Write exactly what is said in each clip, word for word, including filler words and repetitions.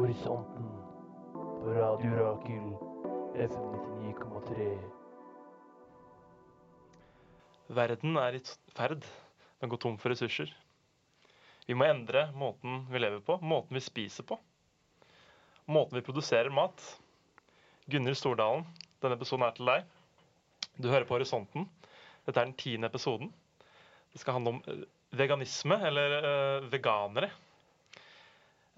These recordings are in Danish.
Horisonten på Radio Rakel F M ni komma tre. Verden er i ferd med å gå tom for ressurser. Vi må endre måten vi lever på, måten vi spiser på, måten vi produserer mat. Gunnar Stordalen, denne episoden er til deg. Du hører på Horisonten. Dette er den tiende episoden. Det skal handle om veganisme, eller øh, veganere.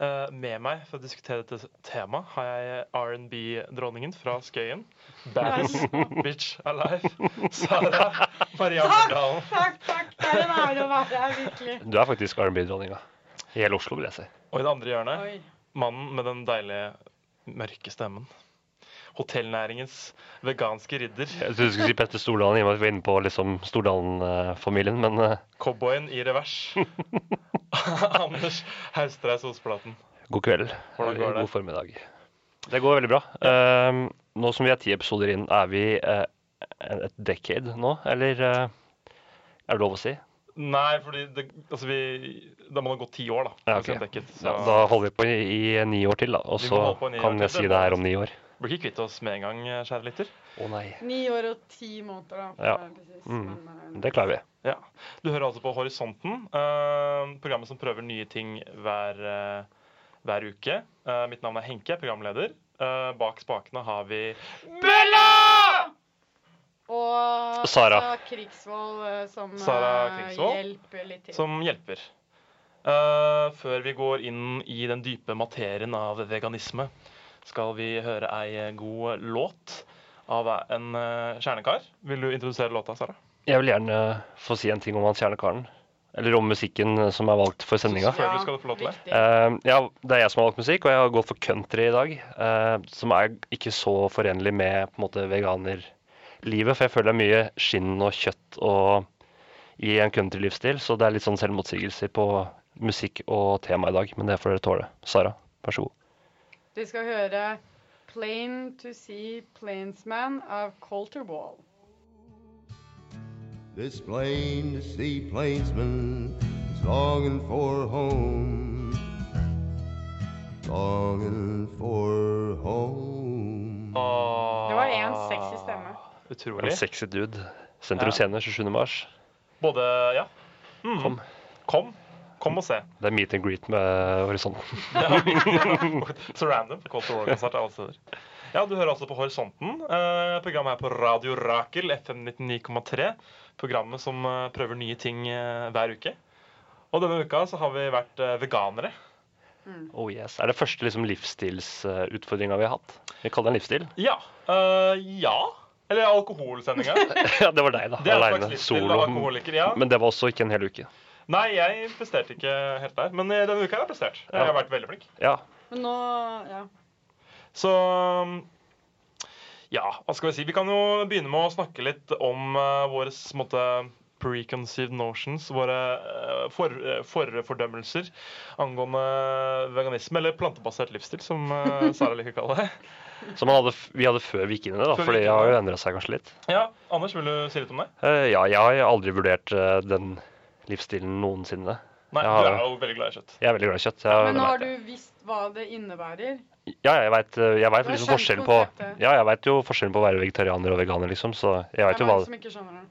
Uh, med meg for å diskutere dette tema har jeg R and B-dronningen fra Skøyen, Bass Bitch Alive, Sara Maria Mordalen. Takk, takk, takk. Det var det å være her, virkelig. Du er faktisk R and B-dronninga. Hele Oslo, vil jeg si. Og i det andre hjørnet, oi, mannen med den deilige, mørke stemmen. Hotellnæringens veganske ridder. Jeg skulle si Petter Stordalen, i og med at vi var inne på liksom Stordalen-familien, men uh... cowboyen i revers. Anders Haustreis Solsplaten. God kveld. Hvordan går det? God formiddag. Det går veldig bra. Um, nå som vi er ti episoder inn, er vi uh, et decade nå, eller uh, er det lov å si? Nei, fordi det, altså vi, da må det gå ti år da. Ja, okay. Decade, så... ja, da holder vi på i, i ni år til da, og så kan jeg til, si det her om ni år. Blir ikke kvitt oss med en gang, kjære lytter? Å nei. Ni år og ti måneder, da. Ja, precis, mm. men, uh, det klarer vi. Ja. Du hører altså på Horisonten, uh, programmet som prøver nye ting hver, uh, hver uke. Uh, mitt navn er Henke, programleder. Uh, bak spakene har vi Bella! Og Sara Krigsvold, uh, som Sara Krigsvold, hjelper litt til. Som hjelper. Uh, før vi går inn i den dype materien av veganisme, skal vi høre ei god låt av en uh, kjernekar. Vil du introdusere låta, Sara? Jeg vil gjerne få si en ting om hans kjernekaren. Eller om musikken som er valgt for sendinga. Ja, skal du få lov til det. Uh, ja, det er jeg som har valgt musikk, og jeg har gått for country i dag. Uh, som er ikke så forenlig med på en måte veganerlivet, for jeg føler det er mye skinn og kjøtt og i en countrylivsstil. Så det er litt sånn selvmotsigelser på musikk og tema i dag, men det får dere tåle. Sara, vær så god. Du skal høre Plain to See Plainsman av Colter Wall. This plain to see plainsman is longing for home, longing for home. Åh, det var en sexy stemme. Utrolig. En sexy dude. Sentrum Scene, tjuesjuende mars. Både, ja. Mm. Kom. Kom. Kom og se. Det er meet and greet med Horisonten. Så random. Colter Wall-konsert er alle steder. Ja, du hører altså på Horisonten. Eh, programmet er på Radio Rakel, F M ni komma tre. Programmet som eh, prøver nye ting eh, hver uke. Og denne uka så har vi vært eh, veganere. Mm. Oh yes. Er det første liksom, livsstilsutfordringen vi har hatt? Vi kaller det en livsstil? Ja. Uh, ja. Eller alkoholsendinga. Ja, det var deg da. Det er faktisk livsstil av alkoholiker, ja. Men det var også ikke en hel uke. Nei, jeg presterte ikke helt der, men denne uka har jeg prestert. Jeg har vært veldig flink. Ja. Men nå, ja. Så, ja, hva skal vi si? Vi kan jo begynne med å snakke litt om uh, våre måtte, preconceived notions, våre uh, for, uh, forfordømmelser angående veganisme, eller plantebasert livsstil, som uh, Sara liker å kalle det. Som hadde, vi hadde før vi gikk inn i det, da, for det har jo endret seg kanskje litt. Ja, Anders, vil du si litt om det? Uh, ja, jeg har aldri vurdert uh, den... livsstilen noensinne. Nei, har, du er jo veldig glad i kjøtt. Jeg er veldig glad i kjøtt. Jeg, men har du visst hva det innebærer? Ja, jeg vet, jeg vet liksom forskjellen på... Ja, jeg vet jo forskjellen på å være vegetarianer og veganer, liksom, så jeg vet jo hva... Det er som ikke skjønner det.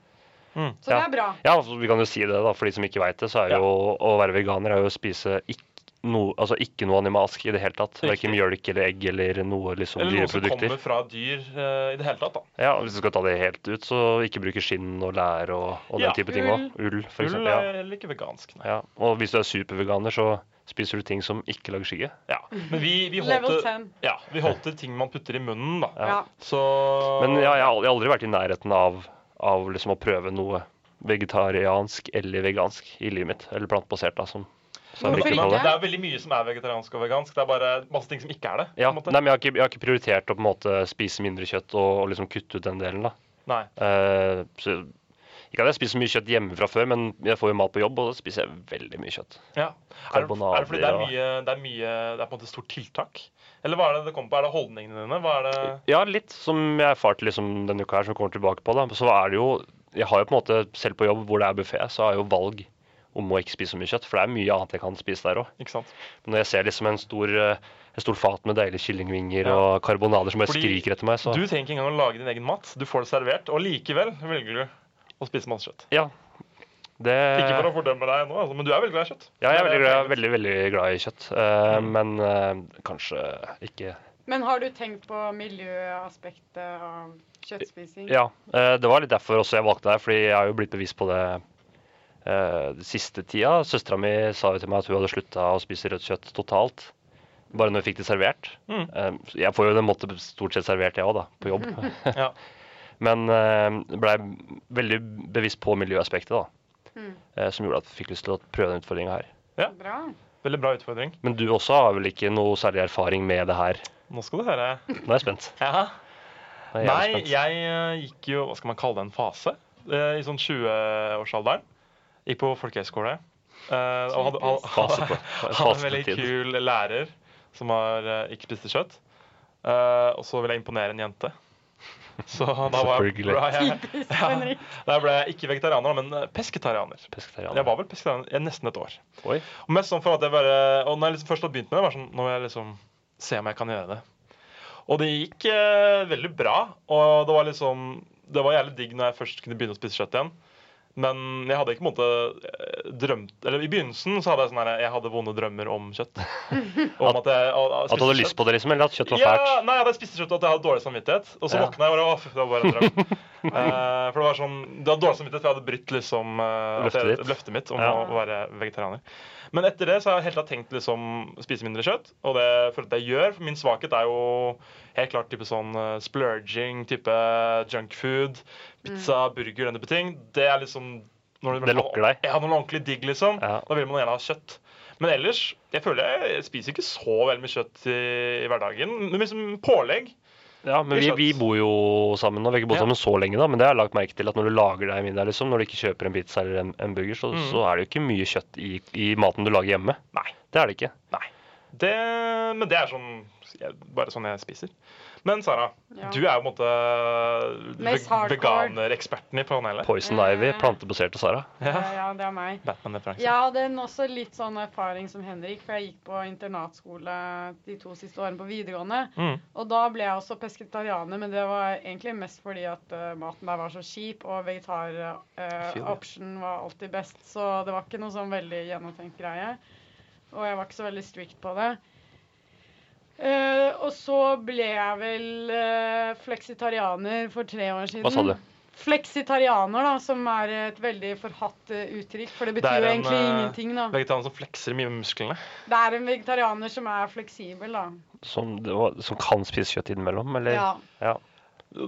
Mm. Så ja. Det er bra. Ja, vi kan jo si det da, for de som ikke vet det, så er jo ja. Å være veganer er jo å spise ikke noe, altså ikke noe animalsk i det hele tatt. Hverken mjølk eller egg eller noe liksom eller noe som kommer fra dyr uh, i det hele tatt da. Ja, hvis du skal ta det helt ut, så ikke bruke skinn og lær og, og ja, den type ull, ting også. Ull, for eksempel. Ull er ja. Ikke vegansk, nei. Ja. Og hvis du er superveganer, så spiser du ting som ikke lager skygge. Ja, men vi, vi holdt ja, til ting man putter i munnen da. Ja. Så... Men ja, jeg har aldri vært i nærheten av, av liksom å prøve noe vegetariansk eller vegansk i livet mitt, eller plantbasert da, som... Men, men, det er veldig mye som er vegetariansk og vegansk. Det er bare masse ting som ikke er det. Ja. Nei, men jeg har, ikke, jeg har ikke prioritert å på en måte spise mindre kjøtt og, og liksom kutte ut den delen da. Nei. Uh, så, ikke at jeg spiser mye kjøtt hjemme fra før, men jeg får jo mat på jobb, og da spiser jeg veldig mye kjøtt. Ja. Er det, er det fordi det er mye, det er mye, det er på en måte stort tiltak? Eller hva er det det kommer på? Er det holdningene dine? Hva er det? Ja, litt som jeg erfarte liksom, denne uka her som kommer tilbake på da. Så er det jo, jeg har jo på en måte, selv på jobb hvor det er buffet, så har jeg jo valg og må ikke spise så mye kjøtt, for det er mye annet jeg kan spise der også. Men når jeg ser liksom en stor, en stor fat med deilige kyllingvinger ja. Og karbonader som bare fordi skriker etter meg, så... Du trenger ikke engang å lage din egen mat, du får det servert, og likevel velger du å spise masse kjøtt. Ja. Det... Ikke for å fordømme deg nå, altså, men du er veldig glad i kjøtt. Ja, jeg er veldig, glad, veldig, veldig glad i kjøtt, uh, mm. men uh, kanskje ikke... Men har du tenkt på miljøaspektet av kjøttspising? Ja, uh, det var litt derfor også jeg valgte det her, fordi jeg har jo blitt bevisst på det... Uh, de siste tida, søstera mi sa jo til meg at hun hadde sluttet å spise rødt kjøtt totalt, bare når hun fikk det servert. Mm. Uh, jeg får jo den måten stort sett servert jeg også da, på jobb. ja. Men uh, ble veldig bevisst på miljøaspektet da, mm. uh, som gjorde at jeg fikk lyst til å prøve den utfordringen her. Ja, bra. Veldig bra utfordring. Men du også har vel ikke noe særlig erfaring med det her? Nå skal du høre. Nå er jeg spent. Ja. Nå er jeg Nei, spent. jeg uh, gikk jo, hva skal man kalle det, en fase uh, i sånn tjueårsalderen. Gikk på folkehøyskole, uh, og hadde, hadde, hadde en veldig kul lærer som har, uh, ikke spiste kjøtt, uh, og så ville jeg imponere en jente. Så da var jeg, jeg, jeg, ja, ble jeg ikke vegetarianer, men pesketarianer. pesketarianer. Jeg var vel pesketarianer nesten et år. Oi. Og mest sånn for at jeg bare, og når jeg liksom først hadde begynt med det, var sånn, nå må jeg liksom se om jeg kan gjøre det. Og det gikk uh, veldig bra, og det var liksom, det var jævlig digg når jeg først kunne begynne å spise kjøtt igjen. Men jeg hadde ikke på en måte drømt, eller i begynnelsen så hadde jeg sånn her, jeg hadde vonde drømmer om kjøtt. om at, jeg, å, at du hadde lyst på det liksom, eller at kjøtt var fælt? Ja, nei, jeg hadde spist kjøtt og at jeg hadde dårlig samvittighet, og så ja. våkna jeg og bare, det var bare en drøm. uh, for det var sånn, du hadde dårlig samvittighet, for jeg hadde brytt liksom, uh, løftet, løftet mitt om ja. å være vegetarianer. Men etter det så har jeg helt klart tenkt liksom spise mindre kjøtt, og det for at jeg gjør, for min svakhet er jo helt klart type sånn uh, splurging, type junk food, pizza, mm. burger, denne type ting. Det er liksom... Når det, det lukker deg. Ja, noe ordentlig digg liksom, ja. Da vil man gjerne ha kjøtt. Men ellers, jeg føler jeg spiser ikke så veldig mye kjøtt i, i hverdagen, men liksom pålegg. Ja, men vi, vi bor jo sammen, og vi har ikke bodd sammen ja. så lenge da, men det har jeg lagt merke til at når du lager deg middag liksom, når du ikke kjøper en pizza eller en, en burger, så, mm. så er det jo ikke mye kjøtt i, i maten du lager hjemme. Nei. Det er det ikke. Nei. Det, men det er sånn, jeg, bare sånn jeg spiser. Men Sara, ja. du er jo på en måte veganer-eksperten i panelet. Poison eh. Ivy, plantebaserte Sara. Ja. ja, det er meg. Batman-referanse. Ja, det er også litt sånn erfaring som Henrik, for jeg gikk på internatskole de to siste årene på videregående. Mm. Og da ble jeg også pesketarianer, men det var egentlig mest fordi at uh, maten der var så kjip, og vegetar-option uh, var alltid best. Så det var ikke noe sånn veldig gjennomtenkt greie. Og jeg var ikke så veldig strikt på det. Uh, og så ble jeg vel uh, fleksitarianer for tre år siden. Hva sa du? Fleksitarianer da, som er et veldig forhatt uh, uttrykk, for det betyr det jo egentlig uh, ingenting da. Det er en vegetarianer som flekser mye med musklene. Det er en vegetarianer som er fleksibel da. Som, som kan spise kjøtt innimellom, eller? Ja. ja.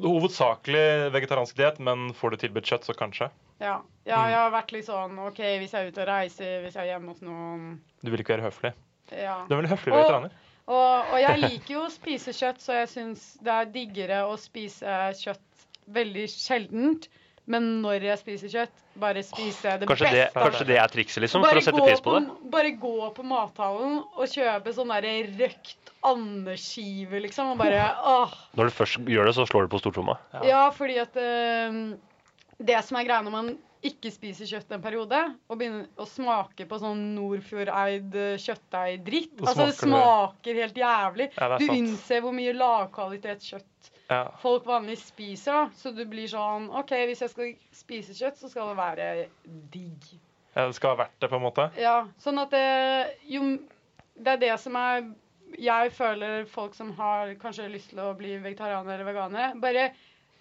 Hovedsakelig vegetariansk diet, men får du tilbudt kjøtt, så kanskje? Ja. ja, jeg har vært litt sånn, ok, hvis jeg er ute og reiser, hvis jeg er hjemme hos noen... Du vil ikke være høflig? Ja. Du er vel høflig vegetarianer? Og, og jeg liker jo å spise kjøtt, så jeg synes det er diggere å spise kjøtt veldig sjeldent, men når jeg spiser kjøtt, bare spise det kanskje beste. Det, kanskje det er trikset liksom, bare for å sette pris på det? På, bare gå på mathallen og kjøpe sånn der røkt andeskive liksom, og bare, åh. Når du først gjør det, så slår du på stortromma. Ja. ja, fordi at øh, det som er greia når man ikke spiser kjøtt en periode, og begynner å smake på sånn Nordfjordeid, kjøtteid dritt. Det altså, det smaker helt jævlig. Ja, du sant. Innser hvor mye lavkvalitet kjøtt ja. folk vanlig spiser, da. Så du blir sånn, ok, hvis jeg skal spise kjøtt, så skal det være digg. Ja, det skal være verdt det, på en måte. Ja, sånn at det, jo, det er det som er, jeg føler folk som har kanskje lyst til å bli vegetarianer eller veganer, bare...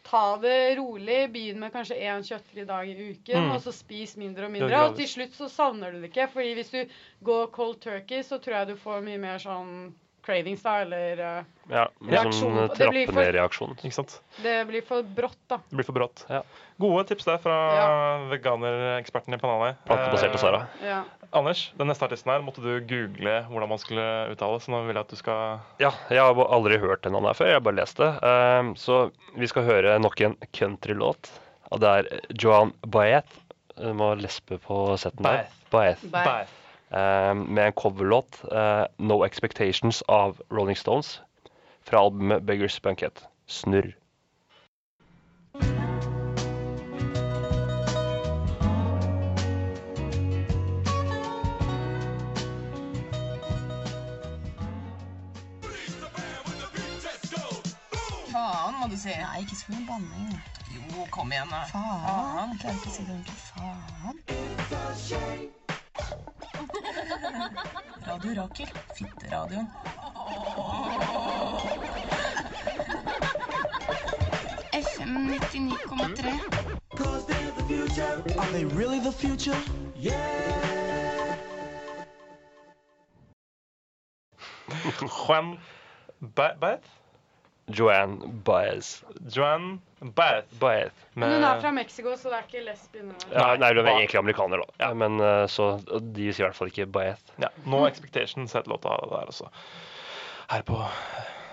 Ta det rolig, begynn med kanskje en kjøttfri dag i uken, mm. og så spis mindre og mindre. Og til slutt så savner du det ikke, fordi hvis du går cold turkey, så tror jeg du får mye mer sånn cravings da, eller uh, ja, reaksjon. Sånn det blir for, reaksjon. Ikke sant? Det blir for brått da. Det blir for brått, ja. Gode tips der fra ja. veganereksperten i panelet. Plantebasert på Sara. Ja. Anders, den neste artisten her, måtte du google hvordan man skulle uttale, så nå vil jeg at du skal... Ja, jeg har aldri hørt den her før, jeg har bare lest det. Um, så vi skal høre nok en country-låt, og det er Joan Baez. Du må lespe på setten der. Baez. Baez. Um, med en coverlåt, uh, No Expectations av Rolling Stones, fra albumet Beggars Banquet. Snurr. vi se. Nej, ikke så mye banning. Jo, kom igjen da. Faen, kan jeg ikke si det ordentlig. Faen. Radio Rakel. Fitteradioen. F M ninety-nine point three. Are they really the future? Yeah! Juan Ba- Baez? Joan Baez. Joan Baez. Baez. Men hun er fra Mexico, så det er ikke lesbien. Ja, nei, hun er egentlig amerikaner, da. Ja, men så de sier i hvert fall ikke Baez. Ja, No Expectations heter låta av det der også. Her på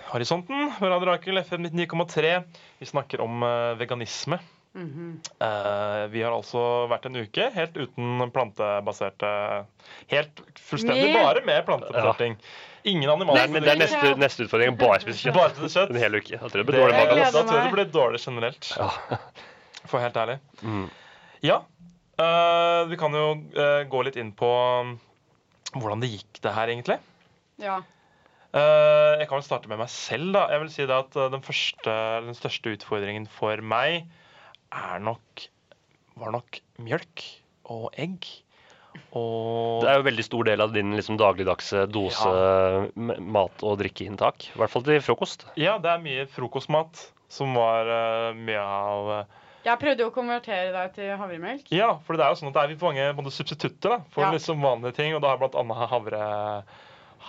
Horisonten, Radio Rakel, F M ninety-nine point three. Vi snakker om uh, veganisme. Mm-hmm. Uh, vi har altså vært en uke helt uten plantebaserte, helt fullstendig yeah. bare med plantebaserte ting. Ja. Ingen animaler. Men det er neste, neste utfordring, bare spise kjøtt en hel uke. Jeg tror det blir dårlig, jeg tror det blir dårlig generelt. Ja. For helt ærlig. Mm. Ja, uh, vi kan jo uh, gå litt inn på hvordan det gikk det her egentlig. Ja. Uh, jeg kan vel starte med meg selv da. Jeg vil si det at den første, den største utfordringen for meg er nok, var nok mjølk og egg. Og det er jo en veldig stor del av din liksom, dagligdagse dose ja. Mat- og drikkeinntak. I hvert fall til frokost. Ja, det er mye frokostmat som var uh, mye av... Uh... Jeg prøvde jo å konvertere deg til havremelk. Ja, for det er jo sånn at det er litt mange både substitutter da, for ja. Liksom vanlige ting, og da har blant annet havre,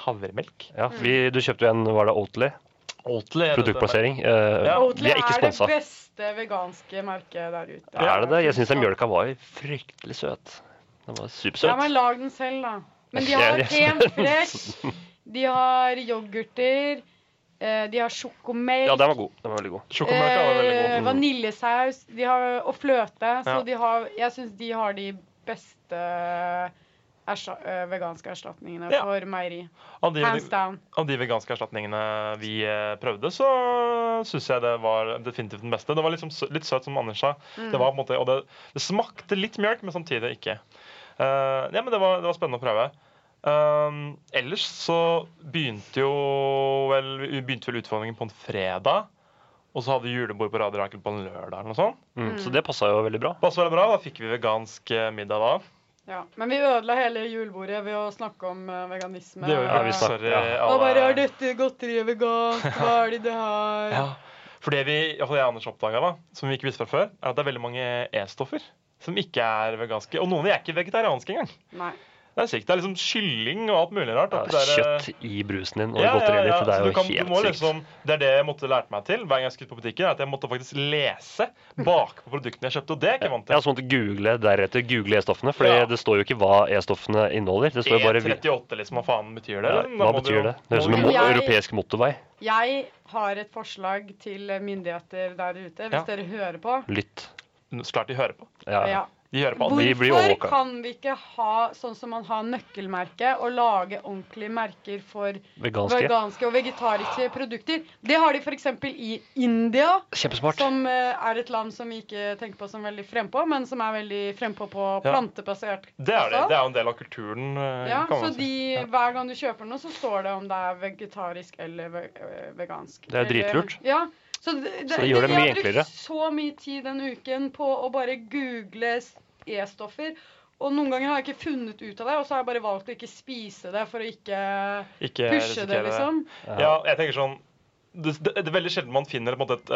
havremelk. Ja, vi, du kjøpte jo en, var det Oatly? Oatly, produktplassering. Uh, ja. Oatly er, er det beste veganske merket der ute. Ja, er det det? Jeg synes den mjølka var fryktelig søt. Den var supersøt. Ja, men lag den selv da. Men de har krem fresh, de har yoghurter, de har sjokomelk. Ja, den var god, den var veldig god. Sjokomelk eh, var veldig god. Vaniljesaus, de har, og fløte, så ja. De har, jeg synes de har de beste ersta, veganske erstatningene ja. For meieri. Av de, hands down. Av de veganske erstatningene vi prøvde, så synes jeg det var definitivt den beste. Det var liksom, litt søt som Anders sa, mm. det var på en måte, og det, det smakte litt mjølk, men samtidig ikke. Uh, ja, men det var, det var spennende å prøve. Um, ellers så begynte jo vel, begynte vel utfordringen på en fredag, og så hadde vi julebord på Radio Rakel på en lørdag eller noe sånt. Mm. Så det passet jo veldig bra. Passet veldig bra, da fikk vi vegansk middag da. Ja, men vi ødela hele julebordet ved å snakke om veganisme. Det gjør vi, ja, vi sorry. Ja. Og bare, er dette godteri vegansk? Hva er det det her? Ja, for det vi, i hvert fall jeg og Anders oppdaget da, som vi ikke visste fra før, er at det er veldig mange e-stoffer. Som ikke er veganske. Og noen er ikke vegetarianske engang. Nei. Det er sikkert. Det er liksom kylling og alt mulig rart. Ja, kjøtt i brusen din og ja, godteriet ditt. Ja, ja. Det er jo kan, helt sikkert. Liksom, det er det jeg måtte lære meg til hver gang jeg skulle på butikken, er at jeg måtte faktisk lese bak på produktene jeg kjøpte, og det er ikke vant til. Ja, så måtte google deretter, google e-stoffene, for ja. Det står jo ikke hva e-stoffene inneholder. Det står jo bare... E thirty-eight, liksom, hva faen betyr det? Ja, hva betyr det? Det er som en mo- jeg... europeisk motorvei. Jeg har et forslag til myndigheter der ute, hvis ja. Dere hører på. Lytt. Klart de hører på. Ja. Ja. De hører på. Hvorfor kan vi ikke ha sånn som man har nøkkelmerke og lage ordentlige merker for veganske, veganske og vegetariske produkter? Det har de for eksempel i India, som er et land som vi ikke tenker på som veldig frempå, men som er veldig frempå på plantebasert. Ja. Det er det. Det er jo en del av kulturen. Ja, så de, ja. Hver gang du kjøper noe, så står det om det er vegetarisk eller vegansk. Det er dritlurt. Ja. Så, det, det, så det gjør det mye enklere. Jeg har brukt så mye tid den uken på å bare google e-stoffer, og noen ganger har jeg ikke funnet ut av det, og så har jeg bare valgt å ikke spise det for å ikke, ikke pushe det, liksom. Det. Ja, jeg tenker sånn, det, det, det er veldig sjelden man finner et, et,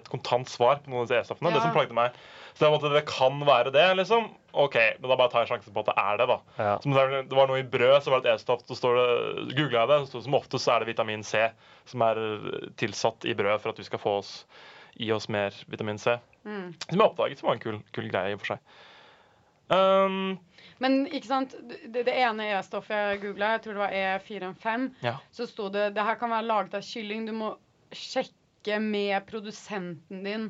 et kontant svar på noen av disse e-stoffene, ja. Det som plagde meg. Så det, måte, det kan være det, liksom. Ok, men da bare tar jeg sjansen på at det er det, da. Ja. Som det var noe i brød, så var det et e-stoff, så står det, googlet jeg det, så som ofte så er det vitamin C, som er tilsatt i brød for at vi skal få oss, i oss mer vitamin C. Mm. Som jeg oppdaget, som var en kul, kul greie i og for seg. Um, men, ikke sant, det, det ene e-stoffet jeg googlet, jeg tror det var E four and five, ja. Så stod det, det her kan være laget av kylling, du må sjekke med produsenten din.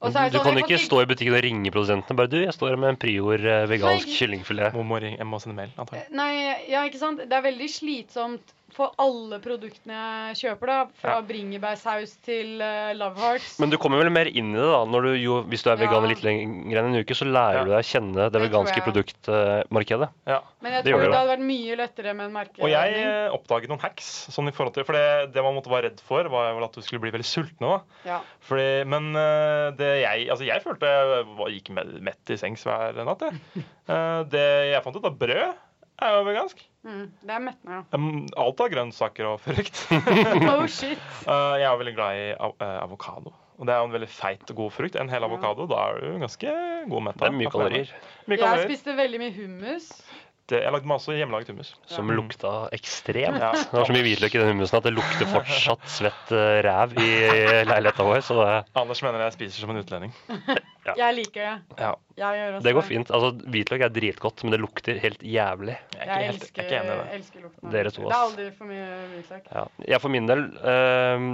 Du kan ikke faktisk... stå i butikken og ringe produsentene. Bare du, jeg står med en prior vegansk kyllingfilet. Jeg må sende mail, antagelig. Nei, ja, ikke sant? Det er veldig slitsomt for alle produktene jeg kjøper da, fra ja. bringebærsaus til uh, Love Hearts. Men du kommer vel mer inn i det da, når du, jo, hvis du er veganer ja. litt lenger enn en uke, så lærer ja. du deg å kjenne det, det veganske produktmarkedet. Uh, ja. Men jeg det tror det, det hadde vært mye lettere med en marked. Og jeg eh, oppdaget noen hacks, sånn i forhold til, for det, det man måtte være redd for, var vel at du skulle bli veldig sulten nå. Ja. Fordi, men uh, det jeg, altså jeg følte jeg var, gikk med, mett i sengs hver natt, jeg. Uh, det jeg fant ut av brød, er jo vegansk. Mm, det er mettende, ja. Um, alt av grønnsaker og frukt. Oh, shit. Uh, jeg er veldig glad i av, uh, avokado. Og det er jo en veldig feit og god frukt. En hel avokado, da er du ganske god mett. Det er mye kalorier. Mye kalorier. Jeg spiste veldig mye hummus. Det, jeg lagde masse hjemmelaget hummus. Som ja. lukta ekstremt. Ja. Det var så mye hvitløk i den hummusen at det lukter fortsatt svett uh, ræv i leiligheten vår. Så det... Anders mener jeg spiser som en utlending. Ja. Jeg liker det. Ja. Jeg det går fint. Altså, hvitløk er dritgodt, men det lukter helt jævlig. Jeg, jeg helt, elsker, jeg er det. elsker lukten. Dere to, ass. Det er aldri for mye hvitløk. Ja. Jeg for min del eh,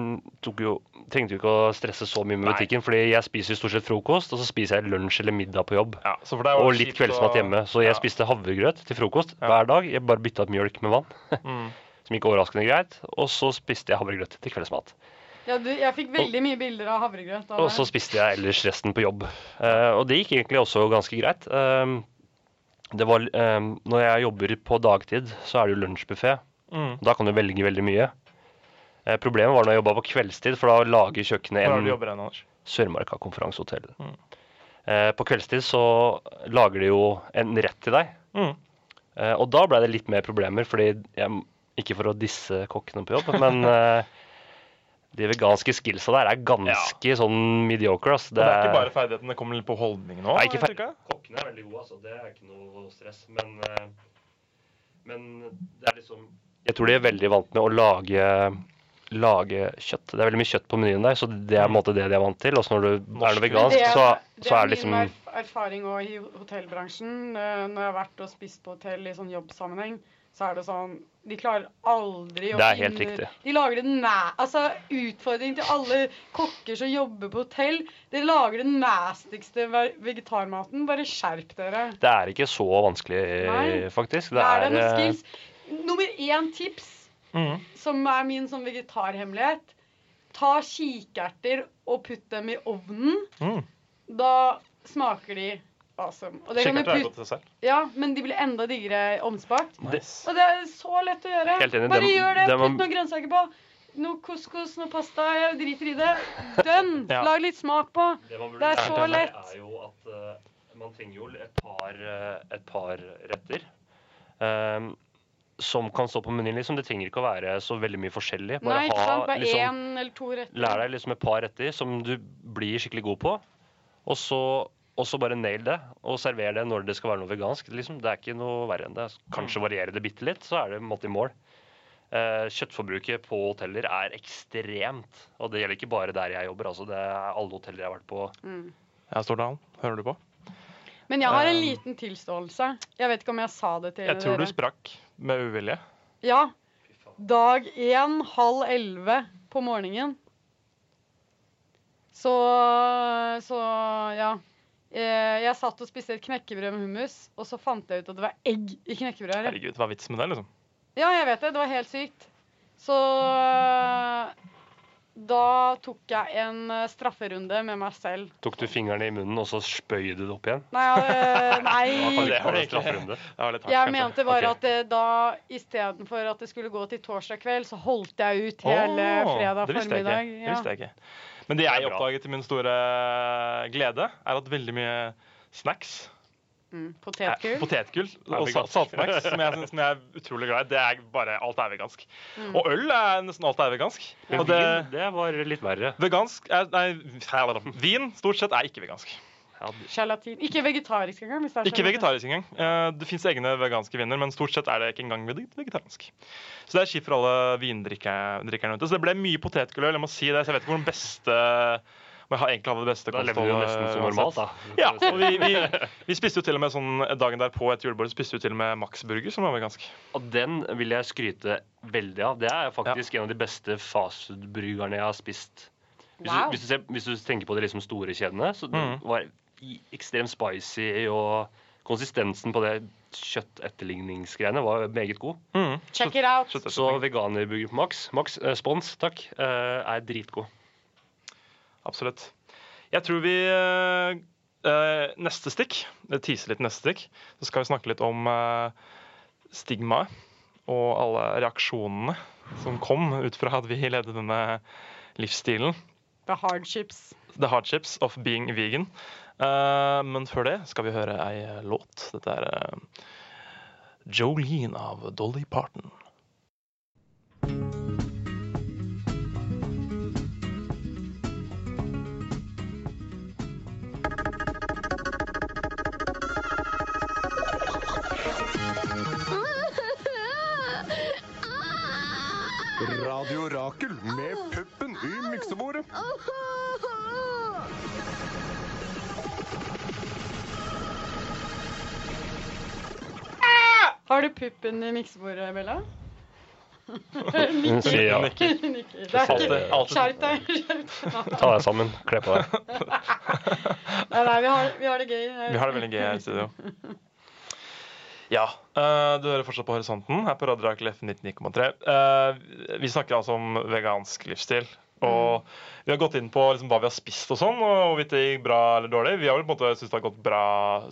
tok jo, trengte jo ikke å stresse så mye med Nei. butikken, fordi jeg spiser jo stort sett frokost, og så spiser jeg lunsj eller middag på jobb. Ja, og litt kveldsmat hjemme. Så jeg ja. spiste havregrøt til frokost ja. hver dag. Jeg bare bytta ut mjølk med vann, mm. som gikk overraskende greit. Og så spiste jeg havregrøt til kveldsmat. Ja, du, jeg fikk veldig mye bilder av havregrøt. Og så spiste jeg ellers resten på jobb. Uh, og det gikk egentlig også ganske greit. Uh, det var, uh, når jeg jobber på dagtid, så er det jo lunsjbuffet. Mm. Da kan du velge veldig mye. Uh, problemet var når jeg jobbet på kveldstid, for da lager kjøkkenet en... Hvor jobber du ennå? Sørmarka Konferencehotel. Mm. Uh, på kveldstid så lager de jo en rett til deg. Mm. Uh, og da ble det litt mer problemer, fordi jeg, ikke for å disse kokkene på jobb, men... Uh, de veganske skillsa der er ganske ja. sånn mediocre. Det, det er ikke bare ferdigheten, det kommer litt på holdningen også. Nei, ikke fer- Kokkene er veldig gode, altså. Det er ikke noe stress. Men, men det er liksom... Jeg tror de er veldig vant med å lage, lage kjøtt. Det er veldig mye kjøtt på menyen der, så det er på en måte det de er vant til. Og når du er noe vegansk, er, så, så er det liksom... Det er min erfaring også i hotellbransjen. Når jeg har vært og spist på hotell i sånn jobbsammenheng, så er det sånn, de klarer aldri å... Det er helt riktig. De lager det næ... Altså, utfordring til alle kokker som jobber på hotell, de lager den næstigste vegetarmaten, bare skjerp dere. Det er ikke så vanskelig, Nei. faktisk. Det er, er det noen skills. Nummer én tips, mm. som er min sånn vegetarhemmelighet, ta kikerter og putt dem i ovnen, mm. da smaker de... Awesome. Og det Kikkert er godt til selv. Ja, men de blir enda diggere omspart. Nice. Og det er så lett å gjøre. Bare de, gjør det, de, putt noen grønnsaker på. Noe couscous, noe pasta, jeg driter i det. Dønn, ja. lag litt smak på. Det, det er så lett. Det er jo at uh, man trenger jo et par, uh, et par retter um, som kan stå på menyen. Liksom. Det trenger ikke å være så veldig mye forskjellig. Bare Nei, ha, sant, bare liksom, en eller to retter. Lær deg liksom et par retter som du blir skikkelig god på. Og så... Og så bare nail det, og server det når det skal være noe vegansk. Liksom. Det er ikke noe verre enn det. Kanskje variere det bitte litt, så er det måte i mål. Eh, kjøttforbruket på hoteller er ekstremt, og det gjelder ikke bare der jeg jobber. Altså. Det er alle hoteller jeg har vært på. Mm. Jeg står der, hører du på? Men jeg har en liten tilståelse. Jeg vet ikke om jeg sa det til dere. Jeg tror dere. Du sprakk med uvilje. Ja. Dag én, halv elleve på morgenen. Så, så ja... Jeg satt og spiste et knekkebrød med hummus, og så fant jeg ut at det var egg i knekkebrødet. Herregud, det var vits med det, liksom. Ja, jeg vet det. Det var helt sykt. Så da tok jeg en strafferunde med meg selv. Tok du fingrene i munnen, og så spøyde du det opp igjen? Nei. Øh, nei. det var en strafferunde. Jeg mente bare at det, da, i stedet for at det skulle gå til torsdag kveld, så holdt jeg ut hele oh, fredag formiddag. Det visste jeg ikke. Ja. Men det jeg oppdaget til min store glede er at veldig mye snacks, mm, potetgull, eh, potetgull og saltsnacks, som jeg synes er utrolig glad i, det er bare alt er vegansk. Mm. Og øl er nesten alt er vegansk. Og det, det var litt verre. Vegansk er, nei, vin stort sett er ikke vegansk. Gelatin. Ikke vegetarisk engang. Ikke vegetarisk engang. Det finnes egne veganske viner, men stort sett er det ikke engang vegetarisk. Så det er skift for alle vindrikkerne. Så det ble mye potetgull. Jeg må si det, så jeg vet ikke hvor den beste... Men jeg egentlig har det beste kostholdet. Da lever vi jo nesten som normalt, da. Ja, og vi, vi, vi spiste jo til og med sånn dagen der på et julebord, spiste jo til og med Max-burger, som var vegansk. Og den vil jeg skryte veldig av. Det er faktisk ja. en av de beste fastfood-burgerne jeg har spist. Hvis, wow. du, hvis, du ser, hvis du tenker på de liksom store kjedene, så det mm. var ekstremt spicy og konsistensen på det kjøttetterligningsgreiene var meget god. Mm. Check it out. Så, så veganerburger på Max. Max, eh, spons, takk, eh, er dritgod. Absolutt. Jeg tror vi... Eh, neste stikk, teaser litt neste stikk, så skal vi snakke litt om eh, stigmaet og alle reaksjonene som kom ut fra at vi ledet denne livsstilen. The hardships. The hardships of being vegan. Uh, men før det skal vi høre ei låt. Dette er uh, Jolene av Dolly Parton. Radio Rakel med puppen i miksebordet. Har du puppen i miksebordet, Bella? Nikker. Ja. Nikker. Nikker. Det er ikke skjerp deg. Ta deg sammen, kle på deg. Nei, nei, vi har, vi har det gøy her. Vi har det veldig gøy her i studio. Ja, uh, du hører fortsatt på Horisonten her på Radio Rakel F nitten komma tre. uh, Vi snakker altså om vegansk livsstil. Og mm. vi har gått inn på liksom, hva vi har spist og sånn, og hvorvidt det gikk bra eller dårlig. Vi har vel på en måte synes det har gått bra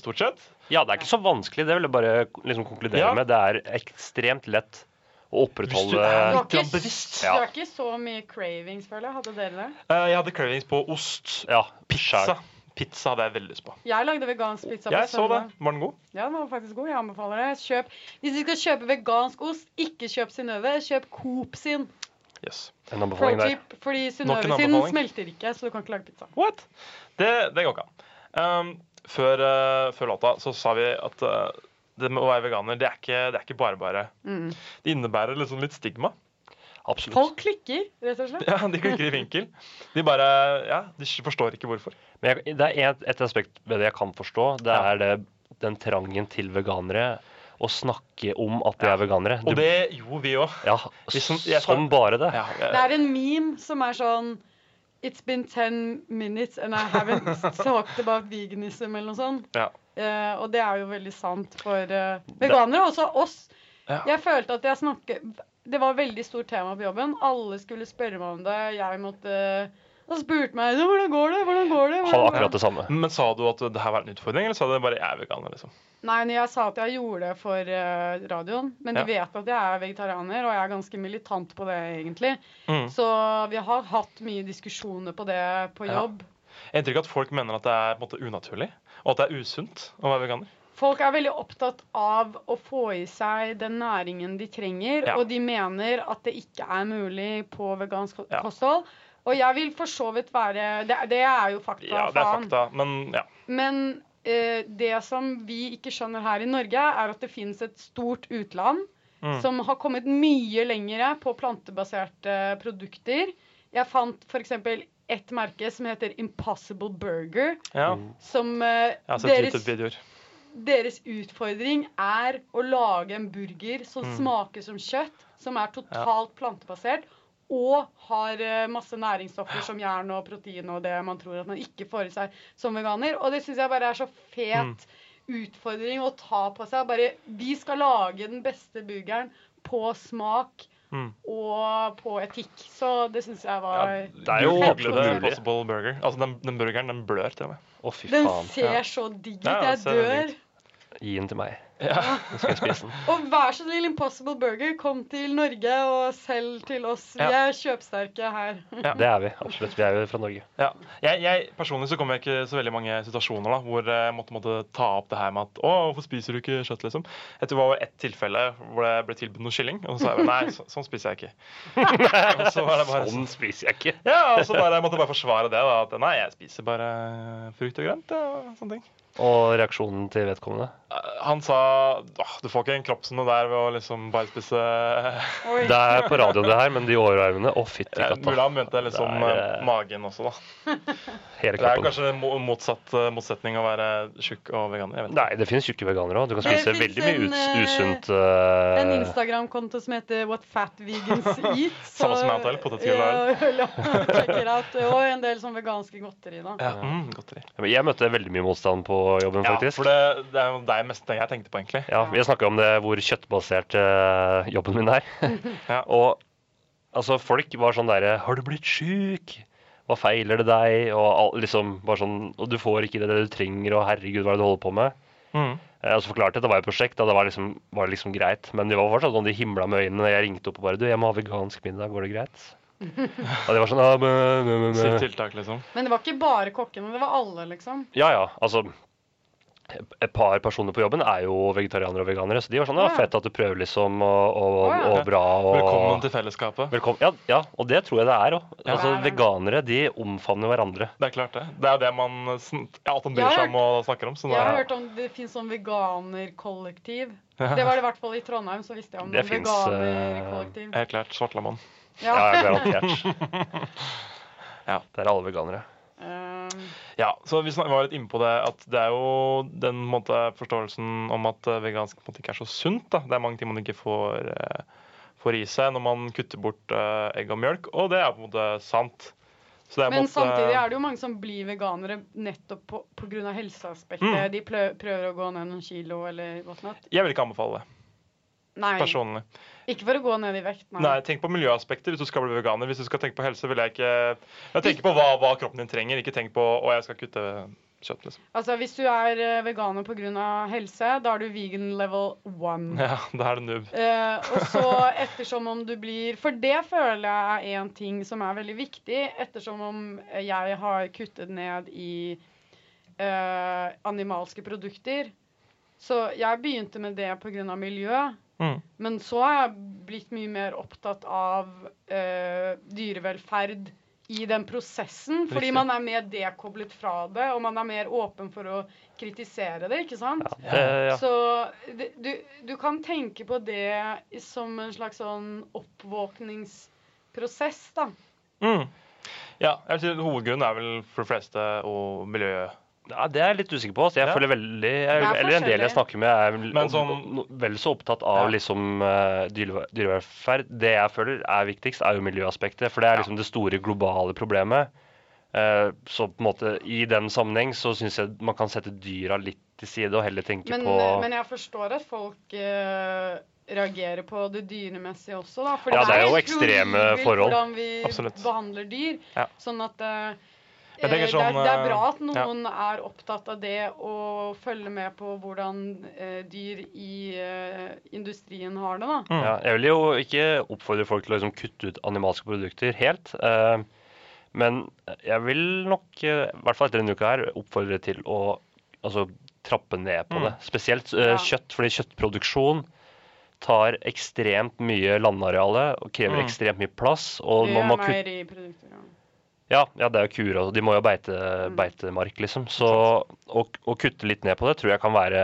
stort sett. Ja, det er ikke så vanskelig, det vil jeg bare liksom, konkludere ja. med. Det er ekstremt lett å opprettholde. Det var ikke, bevisst. Ja. Det var ikke så mye cravings, føler jeg. Hadde dere det? Uh, jeg hadde cravings på ost, ja, pizza. Pizza hadde jeg veldig lyst på. Jeg lagde vegansk pizza på jeg søndag. Jeg så det. Var den god? Ja, den var faktisk god. Jeg anbefaler det. Kjøp. Hvis du skal kjøpe vegansk ost, ikke kjøp Synnøve. Kjøp Coop sin. Yes. En anbefaling der. Fordi Synnøve sin smelter ikke, så du kan ikke lage pizza. What? Det, det går ikke an. Um, før, uh, før låta så sa vi at uh, det med å være veganer, det er ikke, det er ikke bare bare. Mm. Det innebærer liksom litt stigma. Absolutt. Folk klikker, rett og slett. Ja, de klikker i vinkel. De bare, ja, de forstår ikke hvorfor. Men jeg, det er et, et aspekt ved det jeg kan forstå, det ja. er det, den trangen til veganere å snakke om at de ja. er veganere. Du, og det gjorde vi også. Ja, som, jeg, som bare det. Ja, jeg, det er en meme som er sånn, it's been ten minutes and I haven't talked about veganism eller noe sånt. Ja. Uh, og det er jo veldig sant for uh, veganere, også oss. Ja. Jeg følte at jeg snakket... Det var et veldig stort tema på jobben. Alle skulle spørre meg om det. Jeg måtte... Han spurte meg, hvordan går det? Hvordan går det? Han var akkurat det samme. Men sa du at det her var en utfordring, eller sa du bare, jeg er veganer, liksom? Nei, jeg sa at jeg gjorde det for uh, radioen. Men ja. de vet at jeg er vegetarianer, og jeg er ganske militant på det, egentlig. Mm. Så vi har hatt mye diskusjoner på det på jobb. Ja. Jeg tror ikke at folk mener at det er på en måte unaturlig, og at det er usunt å være veganer. Folk er veldig opptatt av å få i seg den næringen de trenger, ja. og de mener at det ikke er mulig på vegansk kosthold. Ja. Og jeg vil for så vidt være... Det, det er jo fakta, faen. Ja, det er fakta, men... Ja. Men eh, det som vi ikke skjønner her i Norge, er at det finnes et stort utland mm. som har kommet mye lengre på plantebaserte produkter. Jeg fant for eksempel... et merke som heter Impossible Burger, ja. som eh, deres... Deres utfordring er å lage en burger som mm. smaker som kjøtt, som er totalt ja. plantebasert, og har uh, masse næringsstoffer som jern og protein og det man tror at man ikke får i seg som veganer. Og det synes jeg bare er så fet mm. utfordring å ta på seg. Bare, vi skal lage den beste burgeren på smak mm. og på etikk. Så det synes jeg var... Ja, det er jo ordentlig det Impossible Burger. Altså, den, den burgeren, den blør til meg. Å, fy faen. Den ser ja. så digg ut. Jeg ja, dør. Gi den til meg. Ja. Og vær så snill, Impossible Burger, kom til Norge og selv til oss. Vi ja. er kjøpsterke her. Ja. Det er vi, absolutt. Vi er jo fra Norge. Ja. Jeg, jeg, personlig så kommer jeg ikke så veldig mange situasjoner da, hvor jeg måtte, måtte ta opp det her med at, åh, hvorfor spiser du ikke kjøtt, liksom? Jeg tror det var et tilfelle hvor det ble tilbudt noe kylling, og så sa jeg, nei, så, sånn spiser jeg ikke. Så var det bare, sånn spiser jeg ikke. Ja, og så bare, jeg måtte bare forsvare det da, at nei, jeg spiser bare frukt og grønt og sånne ting. Og reaksjonen til vedkommende? Han sa åh, du får ikke en kropp som det der ved å liksom bare spise. Det er på radioen det her, men de overarmene, åh, oh, fytti katta. Mulig han mente liksom det er, magen også da. Hele kroppen. Det er kanskje en motsatt motsetning å være tjukk og veganer. Nei, det finnes tjukke veganer også. Du kan spise veldig mye ut, usunt. Uh... En Instagram-konto som heter What Fat Vegans Eat. Samme som jeg antar, potetgull. Ja, sjekker at, og en del sånn veganske godteri da. Ja, mm, godteri. Jeg møtte veldig mye motstand på jobben faktisk. Ja, for det, det er jo det meste jeg tenkte på egentlig. Ja, vi har snakket om det, hvor kjøttbasert uh, jobben min er. Ja. Og altså, folk var sånn der, har du blitt syk? Hva feiler det deg? Og liksom bare sånn, og du får ikke det, det du trenger, og herregud, hva er det du holder på med? Mm. Jeg også forklarte at det var et prosjekt, og det var liksom, var liksom greit. Men det var fortsatt sånn, de himla med øynene, jeg ringte opp og bare, du, jeg må ha vegansk middag, går det greit? Og det var sånn, ah, bæ, bæ, bæ, bæ. Sitt tiltak, liksom. Men det var ikke bare kokken, men det var alle, liksom. Ja, ja, altså... et par personer på jobben er jo vegetarianere og veganere, så de var sånn, ja, fett at du prøver liksom, og, og, oh, ja. Og bra. Og, velkommen til fellesskapet. Velkommen, ja, ja, og det tror jeg det er også. Altså, ja, veganere, de omfavner hverandre. Det er klart det. Det er jo det man, ja, alt man bryr seg om og snakker om. Jeg har ja. hørt om det finnes sånn veganerkollektiv. Det var det i hvert fall i Trondheim, så visste jeg om det veganerkollektiv. Helt klart, Svartlamann. Ja, ja, garantert. Ja, det er alle veganere. Ja, så vi var litt inne på det at det er jo den måte, forståelsen om at vegansk måte, ikke er så sunt da. Det er mange ting man ikke får, får i seg når man kutter bort uh, egg og mjølk, og det er på en måte sant. Så det er, men måte, samtidig er det jo mange som blir veganere nettopp på, på grunn av helseaspektet. Mm. De prøver, prøver å gå ned noen kilo eller hva sånn. Jeg vil ikke anbefale det. Nei, personlig. Ikke for å gå ned i vekt. Nei. Nei, tenk på miljøaspekter hvis du skal bli veganer. Hvis du skal tenke på helse, vil jeg ikke... Jeg tenker på hva, hva kroppen din trenger, ikke tenk på å jeg skal kutte kjøtt, liksom. Altså, hvis du er veganer på grunn av helse, da er du vegan level one. Ja, da er du noob. Eh, og så ettersom om du blir... For det føler jeg er en ting som er veldig viktig, ettersom om jeg har kuttet ned i eh, animalske produkter. Så jeg begynte med det på grunn av miljø. Mm. Men så har jeg blitt mye mer opptatt av øh, dyrevelferd i den prosessen, riktig. Fordi man er mer dekoblet fra det, og man er mer åpen for å kritisere det, ikke sant? Ja. Ja, ja, ja. Så det, du, du kan tenke på det som en slags sånn oppvåkningsprosess, da. Mm. Ja, jeg vil si at hovedgrunnen er vel for de fleste og miljøet. Ja, det er jeg litt usikker på. Så jeg ja. føler veldig, jeg, eller en del jeg snakker med, er vel, som, no, vel så opptatt av ja. liksom, uh, dyrevelferd. Det jeg føler er viktigst, er jo miljøaspektet, for det er liksom det store globale problemet. Uh, så på en måte, i den sammenheng, så synes jeg man kan sette dyra litt til side og heller tenke men, på... Men jeg forstår at folk uh, reagerer på det dyremessige også, da. For ja, det er jo ekstreme forhold. Hvordan vi absolutt. Behandler dyr. Ja. Sånn at... Uh, Sånn, det, er, det er bra at noen ja. er opptatt av det og følger med på hvordan eh, dyr i eh, industrien har det da. Mm. Ja, jeg vil jo ikke oppfordre folk til å liksom, kutte ut animalske produkter helt, eh, men jeg vil nok, i eh, hvert fall etter denne uka her, oppfordre til å altså, trappe ned på mm. det. Spesielt eh, ja. kjøtt, fordi kjøttproduksjon tar ekstremt mye landareale og krever mm. ekstremt mye plass. Og det gjør meieriprodukter, ja. Ja, ja, det er jo kurer, altså. De må jo beite, beite mark, liksom. Så å kutte litt ned på det tror jeg kan være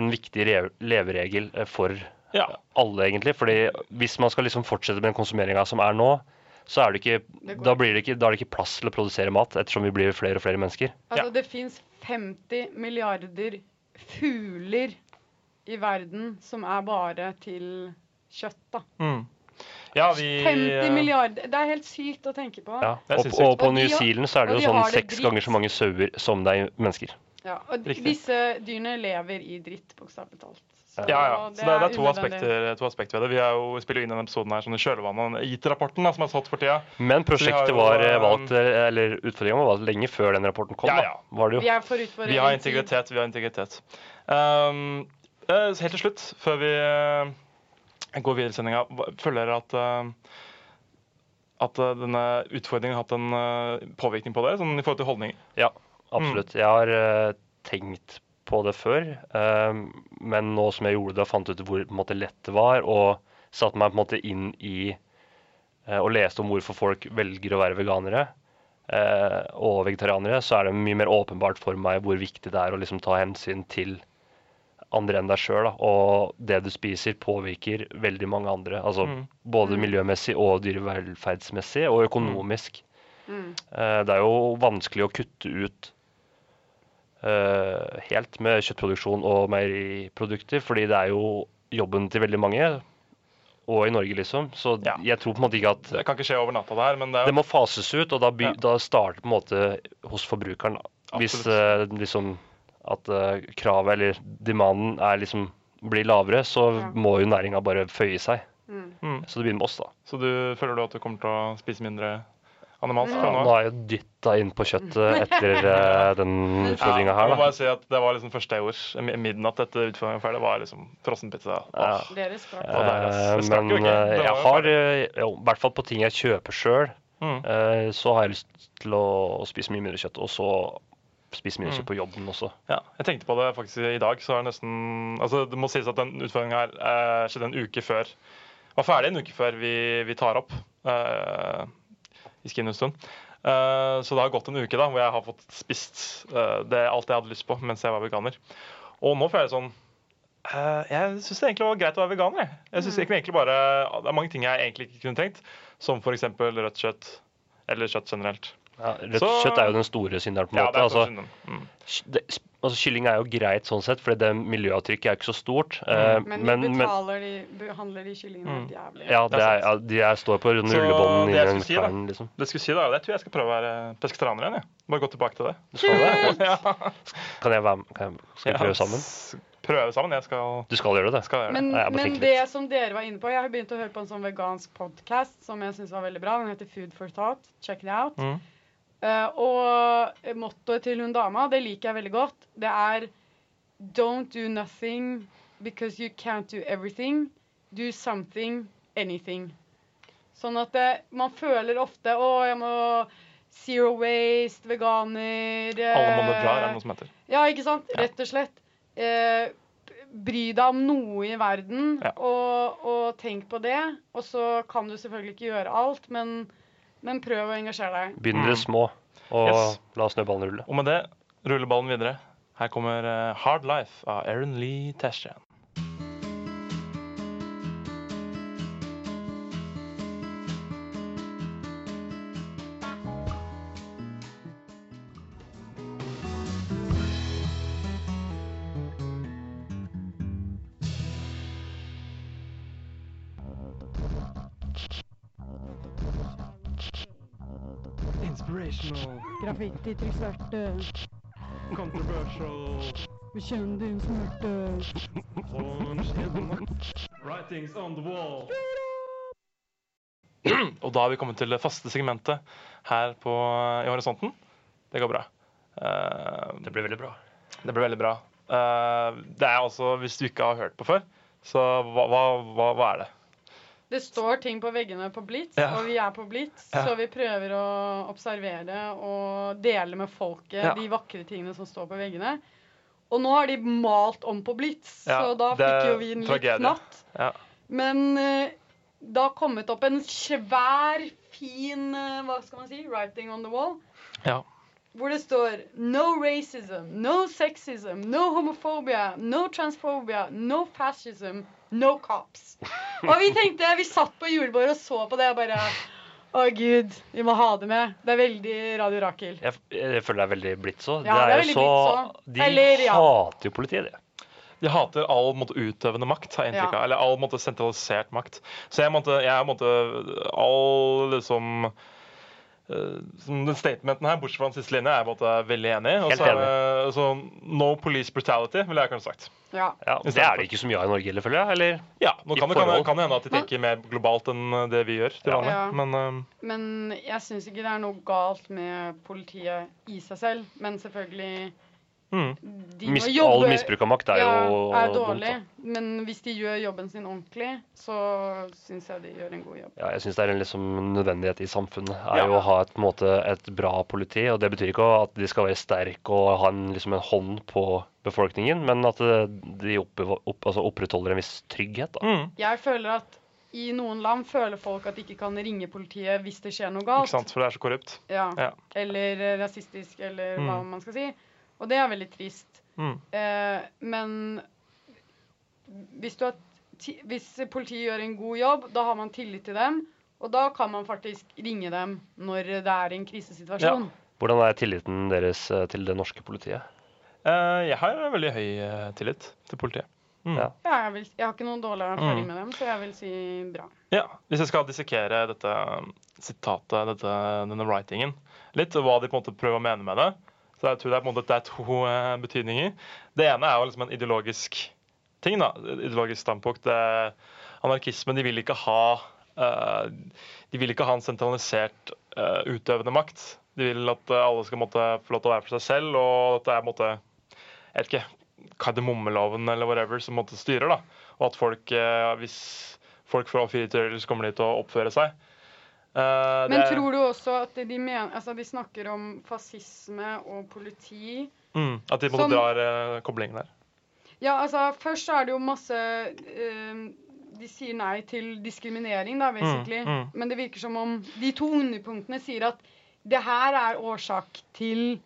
en viktig re- leveregel for ja. alle, egentlig. Fordi hvis man skal liksom fortsette med den konsumeringen som er nå, så er det ikke, det da blir det ikke, da er det ikke plass til å produsere mat, ettersom vi blir flere og flere mennesker. Altså, ja. Det finnes femti milliarder fugler i verden som er bare til kjøtt, da. Mm. Ja, vi, femti milliarder, det er helt sykt å tenke på. Ja, og, og på New Zealand så er det jo de sånn seks ganger så mange sauer som det er mennesker. Ja, og d- disse dyrene lever i dritt, bokstavelig talt. Så, ja, ja. Det så det er, det er to, aspekter, to aspekter ved det. Vi har jo spiller jo inn denne episoden her som i kjølvannet I T-rapporten da, som er satt for tida. Men prosjektet jo, var valgt, eller utfordringen var valgt lenge før den rapporten kom. Ja, ja. Da, var det jo. Vi er forut for vi har integritet, vi har integritet. Um, helt til slutt, før vi... Jeg går videre i sendinga. Føler dere at, at denne utfordringen har hatt en påvirkning på dere, sånn i forhold til holdninger? Ja, absolutt. Mm. Jeg har uh, tenkt på det før, um, men nå som jeg gjorde det, fant jeg ut hvor på en måte, lett det var, og satte meg på en måte inn i uh, og leste om hvorfor folk velger å være veganere uh, og vegetarianere, så er det mye mer åpenbart for meg hvor viktig det er å liksom, ta hensyn til andre enn deg selv, da. Og det du spiser påvirker veldig mange andre, altså mm. både miljømessig og dyrevelferdsmessig og økonomisk. Mm. Uh, det er jo vanskelig å kutte ut uh, helt med kjøttproduksjon og meieriprodukter, fordi det er jo jobben til veldig mange, og i Norge liksom, så ja. Jeg tror på en måte ikke at det kan ikke skje over natta der, men det, er jo... det må fases ut, og da, by, ja. Da starter på en måte hos forbrukeren, hvis uh, liksom at uh, kravet eller demanden er liksom blir lavere, så ja. Må jo næringen bare føye seg. Mm. Så det begynner med oss da. Så du føler du at du kommer til å spise mindre animals fra nå? Nå har jeg jo dyttet inn på kjøttet etter uh, den utfordringen ja, her da. Jeg må bare si at det var liksom første års midnatt etter utfordringen før, det var liksom frossenpizza. Ja. Deres sprakk. Ja, deres sprakk jo ikke. Men uh, jeg har, uh, i hvert fall på ting jeg kjøper selv, mm. uh, så har jeg lyst til å, å spise mye mindre kjøtt, og så spise mye mm. på jobben også. Ja, jeg tenkte på det faktisk i dag, så er det nesten, altså det må sies at den utfordringen her eh, skjedde en uke før, var ferdig en uke før vi, vi tar opp eh, i Skinhusstund. Eh, så det har gått en uke da, hvor jeg har fått spist eh, det, alt jeg hadde lyst på mens jeg var veganer. Og nå føler jeg sånn, eh, jeg synes det egentlig var greit å være veganer. Jeg, jeg synes egentlig bare, det er mange ting jeg egentlig ikke kunne tenkt, som for eksempel rødt kjøtt, eller kjøtt generelt. Ja, rødt så... kjøtt er jo den store synderen på en ja, måte altså, mm. det, altså kylling er jo greit sånn sett, fordi det miljøavtrykket er ikke så stort mm. eh, men, men de betaler men, de, behandler de kyllingene mm. jævlig ja, det er, ja, de er, står på rullebånden det, jeg skulle, karen, si, liksom. Det jeg skulle si da, jeg tror jeg skal prøve å være pesketraner igjen, jeg. Bare gå tilbake til det, skal det? Ja. Kan jeg være med? Kan jeg, skal vi prøve sammen? Prøve sammen, jeg skal... Du skal gjøre det, skal jeg gjøre det. Men, jeg men det som dere var inne på, jeg har begynt å høre på en sånn vegansk podcast, som jeg synes var veldig bra, den heter Food for Thought, check it out. Mm. Uh, og mottoet til hun dama, det liker jeg veldig godt, det er don't do nothing because you can't do everything, do something, anything. Sånn at det, man føler ofte, åh, jeg må... zero waste, veganer... Alle mann og drar er noe som heter. Ja, ikke sant? Ja. Rett og slett. Eh, bry deg om noe i verden ja. og, og tenk på det, og så kan du selvfølgelig ikke gjøre alt, men, men prøv å engasjere deg. Begynn dere små og yes. la snøballen rulle. Og med det, ruller ballen videre. Her kommer uh, Hard Life av Aaron Lee Tashian. Graffiti, trycksvärte, controversial, bekänn din smärte, writings on the wall. Og da har vi kommet til det faste segmentet her på, i Horisonten. Det går bra. Uh, det blir veldig bra. Det blir veldig bra. Uh, det er også, hvis du ikke har hørt på før, så hva, hva, hva, hva er det? Det står ting på veggene på Blitz, ja. Og vi er på Blitz, ja. Så vi prøver å observere og dele med folket ja. De vakre tingene som står på veggene. Og nå har de malt om på Blitz, ja, så da fikk jo vi en litt natt. Ja. Men uh, da har kommet opp en svær, fin, uh, hva skal man si, writing on the wall. Ja. Hvor det står no racism, no sexism, no homophobia, no transphobia, no fascism, no cops. Og vi tenkte, vi satt på julebord og så på det og bare, å Gud, vi må ha det med. Det er veldig Radio Rakel. Jeg, jeg føler det er veldig blitt så. Ja, det er, det er veldig blitt så. De Eller, ja. Hater jo politiet, det. De hater all måte utøvende makt, har jeg inntrykk av. Ja. Eller all måte sentralisert makt. Så jeg måtte, jeg måtte all liksom... Uh, den statementen her, bortsett fra den siste linje, er jeg måtte veldig enig i. Helt enig. Uh, så no police brutality, vil jeg kanskje sagt. Ja. Ja, det er det ikke så mye av i Norge, føler jeg, eller? Ja, nå kan det, kan, kan det hende at de tenker mer globalt enn det vi gjør. Ja. Ja. Men, uh, men jeg synes ikke det er noe galt med politiet i seg selv, men selvfølgelig... Mm. Mis- jobbe, all misbruk av makt er ja, jo er dårlig dumt, men hvis de gjør jobben sin ordentlig, så synes jeg de gjør en god jobb. Ja, jeg synes det er en liksom nødvendighet i samfunnet er ja. Jo å ha et, måte, et bra politi, og det betyr ikke at de skal være sterke og ha en, liksom en hånd på befolkningen, men at de opp, opp, altså opprettholder en viss trygghet da. Mm. Jeg føler at i noen land føler folk at de ikke kan ringe politiet hvis det skjer noe galt. Ikke sant, for det er så korrupt. Ja, ja. Eller rasistisk, eller mm. hva man skal si. Og det er veldig trist. Mm. Eh, men hvis, du har ti, hvis politiet gjør en god jobb, da har man tillit til dem, og da kan man faktisk ringe dem når det er en krisesituasjon. Ja. Hvordan er tilliten deres til det norske politiet? Uh, jeg har en veldig høy tillit til politiet. Mm. Ja. Ja, jeg, vil, jeg har ikke noen dårlig erfaring mm. med dem, så jeg vil si bra. Ja, hvis jeg skal dissekere dette sitatet, dette, denne writingen, litt, hva de på en måte prøver å mene med det, så jeg tror det er på en måte det er to uh, betydninger. Det ene er jo liksom en ideologisk ting, da. Ideologisk standpunkt. Anarkismen, de vil ikke ha, uh, de vil ikke ha en sentralisert uh, utøvende makt. De vil at uh, alle skal måtte få lov til å være for seg selv, og at det er måtte, jeg vet ikke, kardemommeloven eller whatever som måtte styrer da, og at folk eh, hvis folk fra firehjulsdrevne så kommer de til å oppføre seg eh, men er... tror du også at de mener, altså de snakker om fascisme og politi mm, at de både som... drar eh, koblingen der ja altså først så er det jo masse eh, de sier nei til diskriminering da basically, mm, mm. men det virker som om de to underpunktene sier at det her er årsak til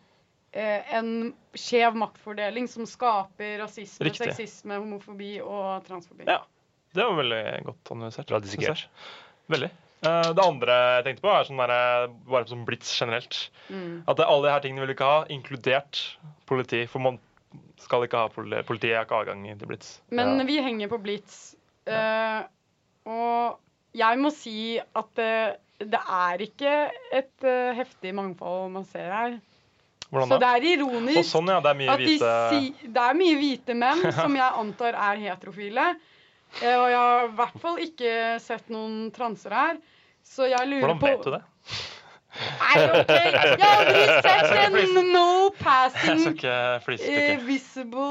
en skjev maktfordeling som skaper rasisme, riktig. Sexisme, homofobi og transfobi. Ja, det var veldig godt analysert. Radisert. Veldig. Det andre jeg tenkte på er sånn der, bare som Blitz generelt. Mm. At alle de her tingene vil ikke ha, inkludert politi, for man skal ikke ha politi, politi har ikke avgang til Blitz. Men ja. Vi henger på Blitz, ja. uh, og jeg må si at uh, det er ikke et uh, heftig mangfold man ser her. Hvordan så det er ironisk sånn, ja, det, er at de si, det er mye hvite menn som jeg antar er heterofile, og jeg har i hvert fall ikke sett noen transer her, så jeg lurer på... Hvordan vet på... du det? Nei, ok, jeg har aldri sett en no-passing uh, visible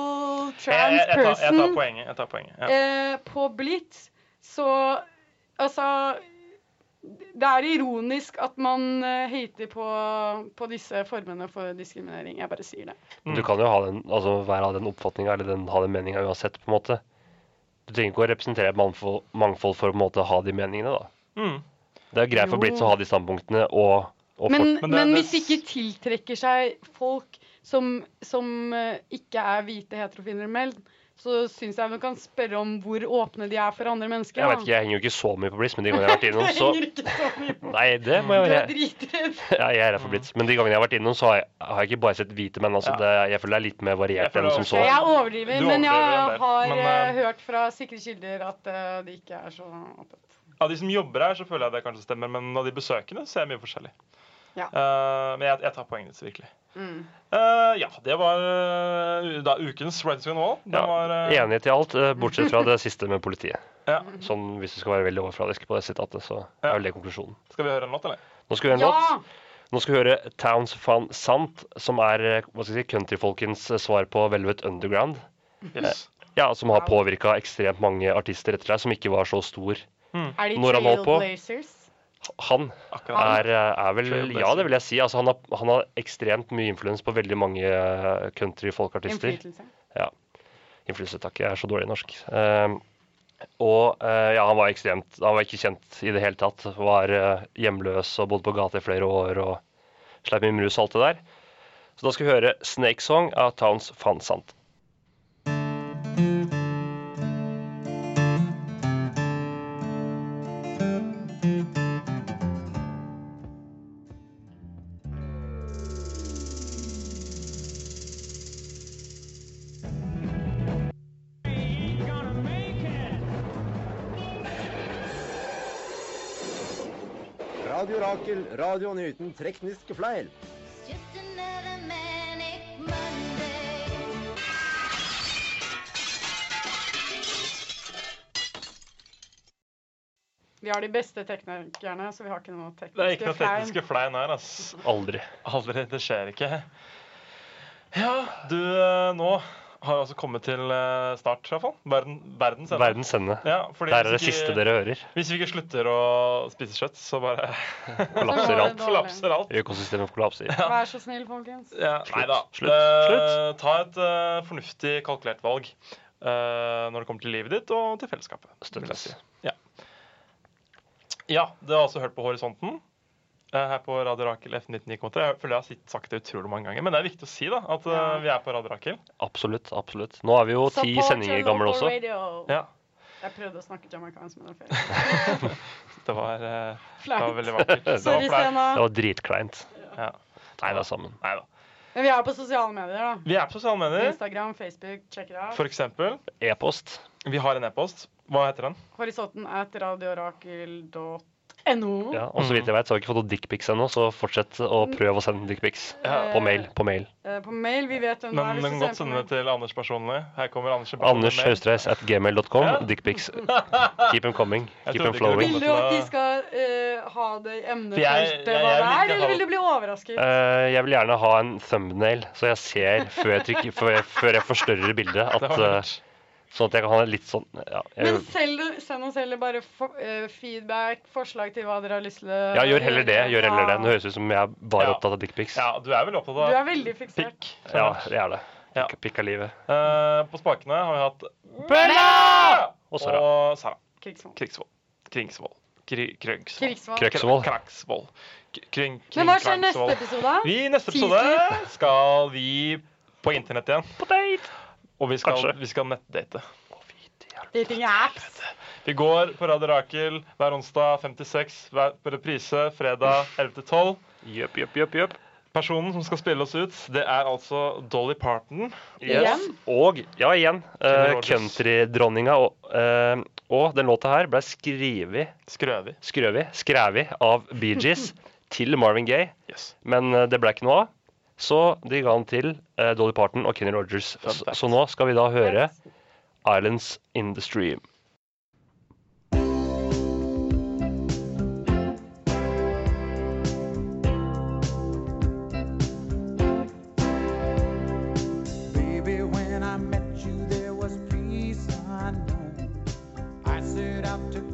trans person. Jeg, jeg, jeg, tar, jeg tar poenget, jeg tar poenget. Ja. Uh, på Blitz, så... Altså... Det er ironisk at man hater på, på disse formene for diskriminering. Jeg bare sier det. Mm. Du kan jo ha den, altså, være av den oppfatningen, eller den, ha den meningen uansett, på en måte. Du trenger ikke å representere mangfold, mangfold for på en måte å ha de meningene, da. Mm. Det er greit for Blitz å ha de standpunktene, og, og men, men, det, men hvis det ikke tiltrekker seg folk som, som ikke er hvite heterofile menn, så synes jeg man kan spørre om hvor åpne de er for andre mennesker. Jeg vet ikke, jeg henger jo ikke så mye på Blitz, men de gangene jeg har vært innom, så... Jeg henger ikke så mye på Blitz. Nei, det må jeg være. Du er dritredd. Ja, jeg er her for Blitz. Men de gangene jeg har vært innom, så har jeg, har jeg ikke bare sett hvite menn. Altså, det, jeg føler det er litt mer variert enn som så. Jeg overdriver, men jeg har men, uh, hørt fra sikre kilder at uh, det ikke er så åpent. Av de som jobber her, så føler jeg det kanskje stemmer, men av de besøkende så er det mye forskjellig. Ja. Uh, men jeg, jeg tar poenget ditt, virkelig. Mm. Uh, ja, det var uh, da, ukens Writing Wall. Ja, var, uh... enighet i alt, uh, bortsett fra det siste med politiet. Ja. Sånn, hvis du skal være veldig overfladisk på det sitatet, så ja. Er vel det konklusjonen. Skal vi høre en låt, eller? Nå skal vi høre en ja! låt. Nå skal vi høre Townes Van Zandt, som er hva skal jeg si, countryfolkens svar på Velvet Underground. Yes. Uh, ja, som har påvirket ekstremt mange artister etter seg, som ikke var så stor. Mm. Er de Trailblazers? Han er, er vel, ja det vil jeg si, altså, han, har, han har ekstremt mye influens på veldig mange country-folkartister. Inflytelse? Ja, inflytelse, takk, jeg er så dårlig i norsk. Um, og uh, ja, han var ekstremt, han var ikke kjent i det hele tatt, var uh, hjemløs og bodde på gata i flere år og slepp mye rus og alt det der. Så da skal vi høre Snake Song av Townes Van Zandt. Radio Rakel, radioen uten tekniske fleil. Vi har de beste teknikerne, så vi har ikke noe tekniske fleil. Det er ikke noe tekniske fleil her, altså. Aldri. Aldri, det skjer ikke. Ja, du, nå har altså kommet til start, i hvert fall. Verden, verdens ende. Verdens ende. Ja, der er det ikke, siste dere hører. Hvis vi ikke slutter å spise kjøtt, så bare... kollapser alt. Kollapser alt. Økosystemet kollapser. Ja. Vær så snill, folkens. Ja. Slutt. Nei da. Slutt. Uh, Slutt. Ta et uh, fornuftig, kalkulert valg uh, når det kommer til livet ditt og til fellesskapet. Støttes. Ja. Ja, du har også hørt på Horisonten. her på Radio Rakel F nitten komma tre. Jeg føler jeg har sitt, sagt det utrolig mange ganger, men det er viktig å si da, at ja. vi er på Radio Rakel. Absolutt, absolutt. Nå er vi jo ti sendinger gamle også. Ja. Jeg prøvde å snakke jamaikansk, men det var feil. det, var, uh, det var veldig vakkert. Sorry, Stena. Det var dritkleint. Ja. Nei, det er sammen. Nei da. Men vi er på sosiale medier da. Vi er på sosiale medier. Instagram, Facebook, check it out. For eksempel. E-post. Vi har en e-post. Hva heter den? Horisonten at radiorakel punktum no. Ja, og så vidt jeg vet, så har vi ikke fått noen dickpics ennå, så fortsett å prøve å sende dickpics ja. på mail, på mail. Eh, på mail, vi vet hvem det er. Men godt sende det til Anders personlig. Her kommer Anders. Anders Høstreis at gmail punktum com, ja. dickpics. Keep them coming, keep them flowing. Vil du at de skal uh, ha det i emnet først, hva det er, eller vil du bli overrasket? Uh, jeg vil gjerne ha en thumbnail, så jeg ser før jeg, trykker, før jeg, før jeg forstørrer bildet at... Uh, Sånn at jeg kan ha litt sånn ja, jeg... Men selv, send oss heller bare for, uh, feedback, forslag til hva dere har lyst til. Ja, gjør heller det, gjør heller det. Nå høres ut som jeg bare ja. opptatt av dickpics. Ja, du er vel opptatt av... Du er veldig fiksert. Pikk. Ja, det er det. Ja. Pikk av livet. Uh, på spakene har vi hatt Bella! Og Sara. Og Sara. Krigsvold. Krigsvold. Krigsvold. Krigsvold. Krigsvold. Men hva skjer neste episode? Vi, neste episode skal vi på internett igjen. På date! Og vi skal, vi skal nettdate. Dating apps. Vi går på Radio Rakel hver onsdag fem til seks, hver på reprise fredag elleve til tolv. Jøp, jøp, jøp, jøp. Personen som skal spille oss ut, det er altså Dolly Parton. Yes. Igjen. Og, ja igjen, uh, country-dronninga. Og, uh, og den låta her ble skrivet, skrøvig. Skrøvig, skrevet av Bee Gees til Marvin Gaye. Yes. Men uh, det ble ikke noe av. Så de ga han til uh, Dolly Parton og Kenny Rogers. Så, så nå skal vi da høre Islands in the Stream. Baby, when I met you, there was peace unknown. I set out to